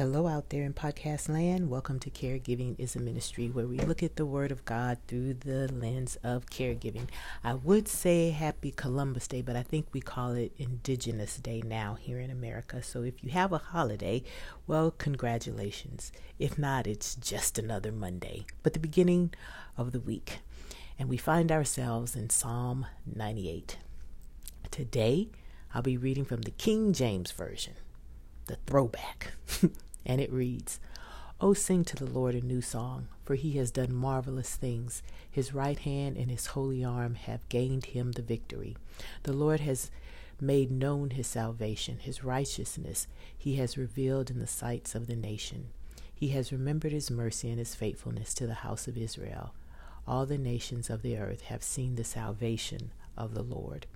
Hello out there in podcast land. Welcome to Caregiving is a Ministry, where we look at the Word of God through the lens of caregiving. I would say Happy Columbus Day, but I think we call it Indigenous Day now here in America. So if you have a holiday, well, congratulations. If not, it's just another Monday, but the beginning of the week. And we find ourselves in Psalm 98. Today, I'll be reading from the King James Version. The throwback. And it reads, "Oh, sing to the Lord a new song, for he has done marvelous things. His right hand and his holy arm have gained him the victory. The Lord has made known his salvation, his righteousness he has revealed in the sights of the nation. He has remembered his mercy and his faithfulness to the house of Israel. All the nations of the earth have seen the salvation of the Lord.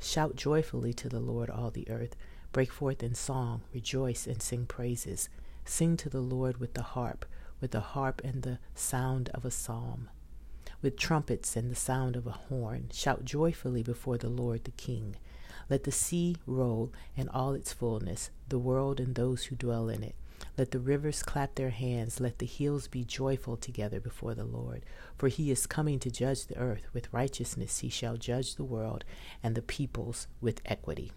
Shout joyfully to the Lord, all the earth. Break forth in song, rejoice and sing praises. Sing to the Lord with the harp and the sound of a psalm, with trumpets and the sound of a horn. Shout joyfully before the Lord the King. Let the sea roll in all its fullness, the world and those who dwell in it. Let the rivers clap their hands, let the hills be joyful together before the Lord. For he is coming to judge the earth, with righteousness he shall judge the world and the peoples with equity."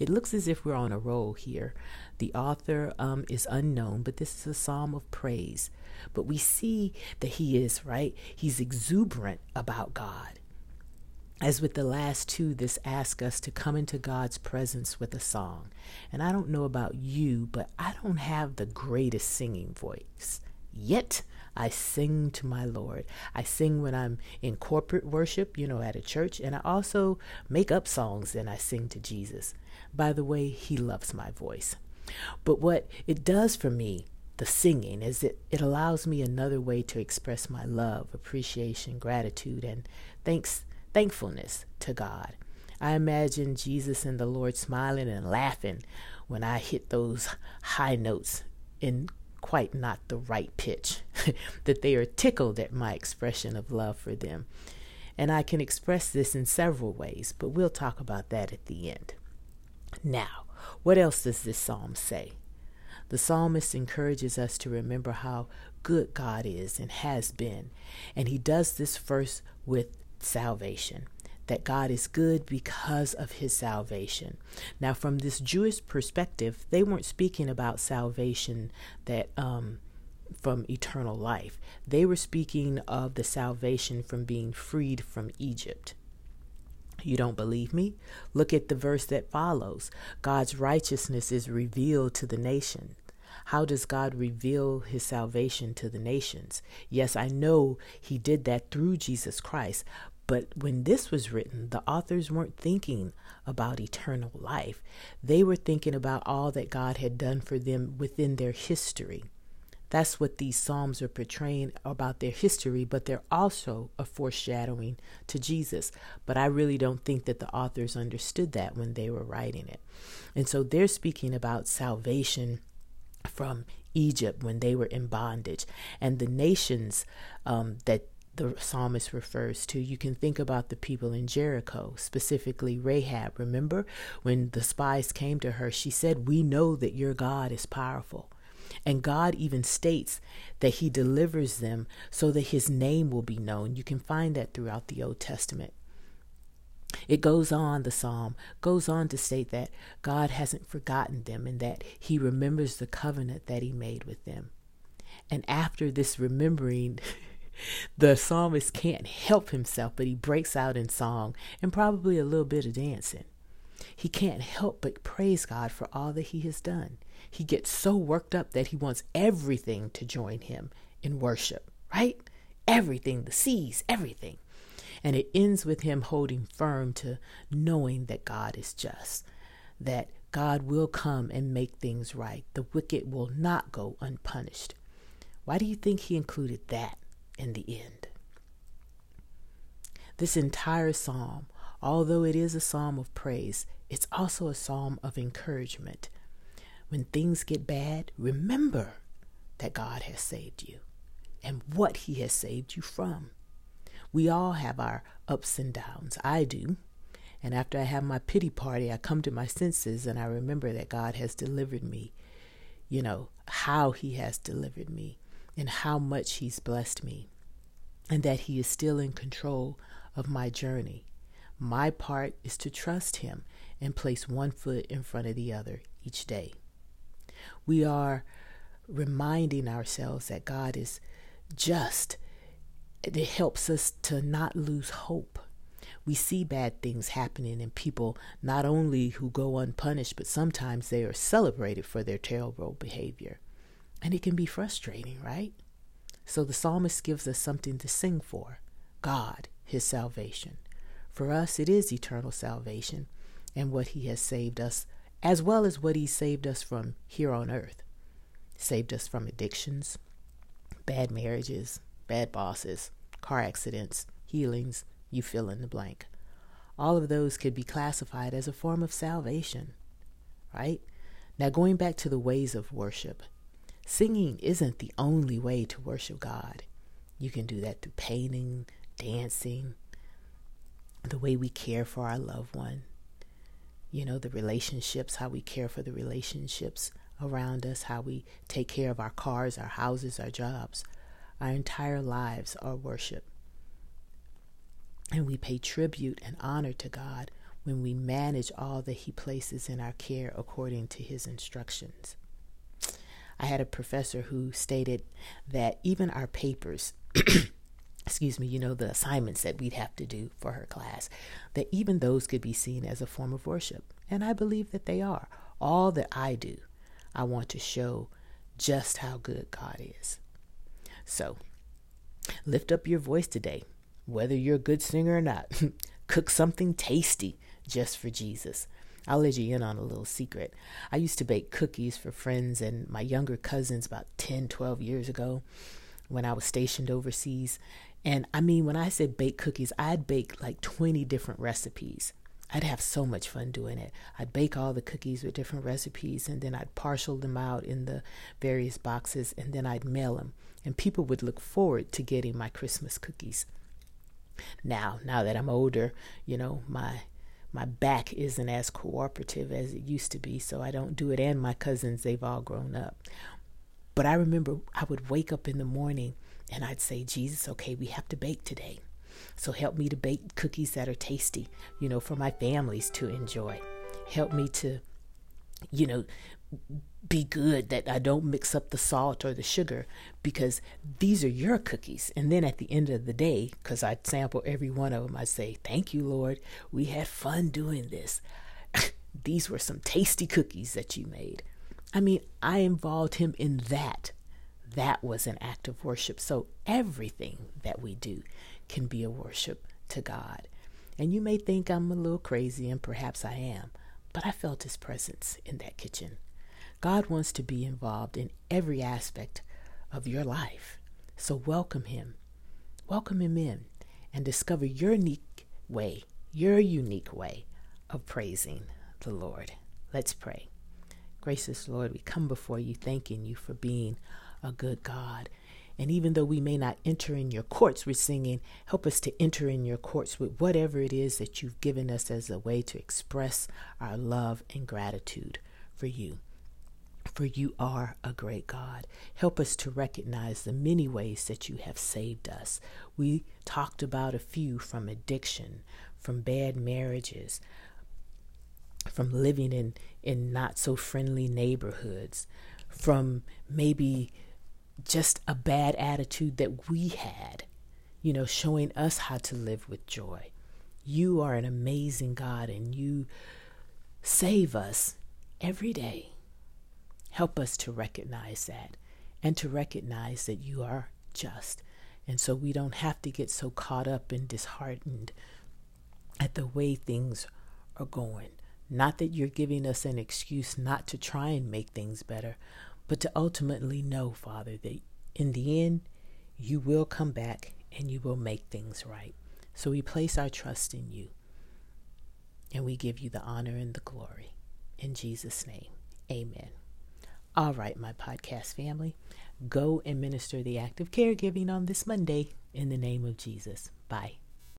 It looks as if we're on a roll here. The author is unknown, but this is a psalm of praise. But we see that he is, right? He's exuberant about God. As with the last two, this asks us to come into God's presence with a song. And I don't know about you, but I don't have the greatest singing voice. Yet I sing to my Lord. I sing when I'm in corporate worship, at a church, and I also make up songs and I sing to Jesus. By the way, he loves my voice. But what it does for me, the singing, is it allows me another way to express my love, appreciation, gratitude, and thankfulness to God. I imagine Jesus and the Lord smiling and laughing when I hit those high notes in quite not the right pitch, that they are tickled at my expression of love for them. And I can express this in several ways, but we'll talk about that at the end. Now, what else does this psalm say? The psalmist encourages us to remember how good God is and has been. And he does this first with salvation, that God is good because of his salvation. Now, from this Jewish perspective, they weren't speaking about salvation that from eternal life. They were speaking of the salvation from being freed from Egypt. You don't believe me? Look at the verse that follows. God's righteousness is revealed to the nation. How does God reveal his salvation to the nations? Yes, I know he did that through Jesus Christ. But when this was written, the authors weren't thinking about eternal life. They were thinking about all that God had done for them within their history. That's what these Psalms are portraying about their history, but they're also a foreshadowing to Jesus. But I really don't think that the authors understood that when they were writing it. And so they're speaking about salvation from Egypt when they were in bondage. And the nations that the psalmist refers to, you can think about the people in Jericho, specifically Rahab. Remember when the spies came to her, she said, "We know that your God is powerful." And God even states that he delivers them so that his name will be known. You can find that throughout the Old Testament. It goes on, the psalm goes on to state that God hasn't forgotten them and that he remembers the covenant that he made with them. And after this remembering, the psalmist can't help himself, but he breaks out in song and probably a little bit of dancing. He can't help but praise God for all that he has done. He gets so worked up that he wants everything to join him in worship, right? Everything, the seas, everything. And it ends with him holding firm to knowing that God is just, that God will come and make things right. The wicked will not go unpunished. Why do you think he included that in the end? This entire psalm, although it is a psalm of praise, it's also a psalm of encouragement. When things get bad, remember that God has saved you and what he has saved you from. We all have our ups and downs. I do. And after I have my pity party, I come to my senses and I remember that God has delivered me. you know, how he has delivered me and how much he's blessed me, and that he is still in control of my journey. My part is to trust him and place one foot in front of the other each day. We are reminding ourselves that God is just. It helps us to not lose hope. We see bad things happening in people, not only who go unpunished, but sometimes they are celebrated for their terrible behavior. And it can be frustrating, right? So the psalmist gives us something to sing for: God, his salvation. For us, it is eternal salvation and what he has saved us, as well as what he saved us from here on earth. Saved us from addictions, bad marriages, bad bosses, car accidents, healings, you fill in the blank. All of those could be classified as a form of salvation, right? Now, going back to the ways of worship, singing isn't the only way to worship God. You can do that through painting, dancing, the way we care for our loved one, you know, the relationships, how we care for the relationships around us, how we take care of our cars, our houses, our jobs. Our entire lives are worship. And we pay tribute and honor to God when we manage all that he places in our care according to his instructions. I had a professor who stated that even our papers, the assignments that we'd have to do for her class, that even those could be seen as a form of worship. And I believe that they are. All that I do, I want to show just how good God is. So lift up your voice today. Whether you're a good singer or not, cook something tasty just for Jesus. I'll let you in on a little secret. I used to bake cookies for friends and my younger cousins about 10, 12 years ago when I was stationed overseas. And I mean, when I said bake cookies, I'd bake like 20 different recipes. I'd have so much fun doing it. I'd bake all the cookies with different recipes, and then I'd parcel them out in the various boxes, and then I'd mail them. And people would look forward to getting my Christmas cookies. Now that I'm older, you know, my back isn't as cooperative as it used to be, so I don't do it. And my cousins, they've all grown up. But I remember I would wake up in the morning and I'd say, Jesus, okay, we have to bake today. So help me to bake cookies that are tasty, you know, for my families to enjoy. Help me to, you know, be good that I don't mix up the salt or the sugar, because these are your cookies. And then at the end of the day, because I'd sample every one of them, I'd say, thank you, Lord. We had fun doing this. These were some tasty cookies that you made. I mean, I involved him in that. That was an act of worship. So everything that we do can be a worship to God. And you may think I'm a little crazy, and perhaps I am, but I felt his presence in that kitchen. God wants to be involved in every aspect of your life. So welcome him. Welcome him in and discover your unique way of praising the Lord. Let's pray. Gracious Lord, we come before you thanking you for being a good God. And even though we may not enter in your courts with singing, help us to enter in your courts with whatever it is that you've given us as a way to express our love and gratitude for you. For you are a great God. Help us to recognize the many ways that you have saved us. We talked about a few: from addiction, from bad marriages, from living in not so friendly neighborhoods, from maybe just a bad attitude that we had, you know, showing us how to live with joy. You are an amazing God, and you save us every day. Help us to recognize that, and to recognize that you are just. And so we don't have to get so caught up and disheartened at the way things are going. Not that you're giving us an excuse not to try and make things better, but to ultimately know, Father, that in the end, you will come back and you will make things right. So we place our trust in you, and we give you the honor and the glory. In Jesus' name, amen. All right, my podcast family, go and minister the act of caregiving on this Monday in the name of Jesus. Bye.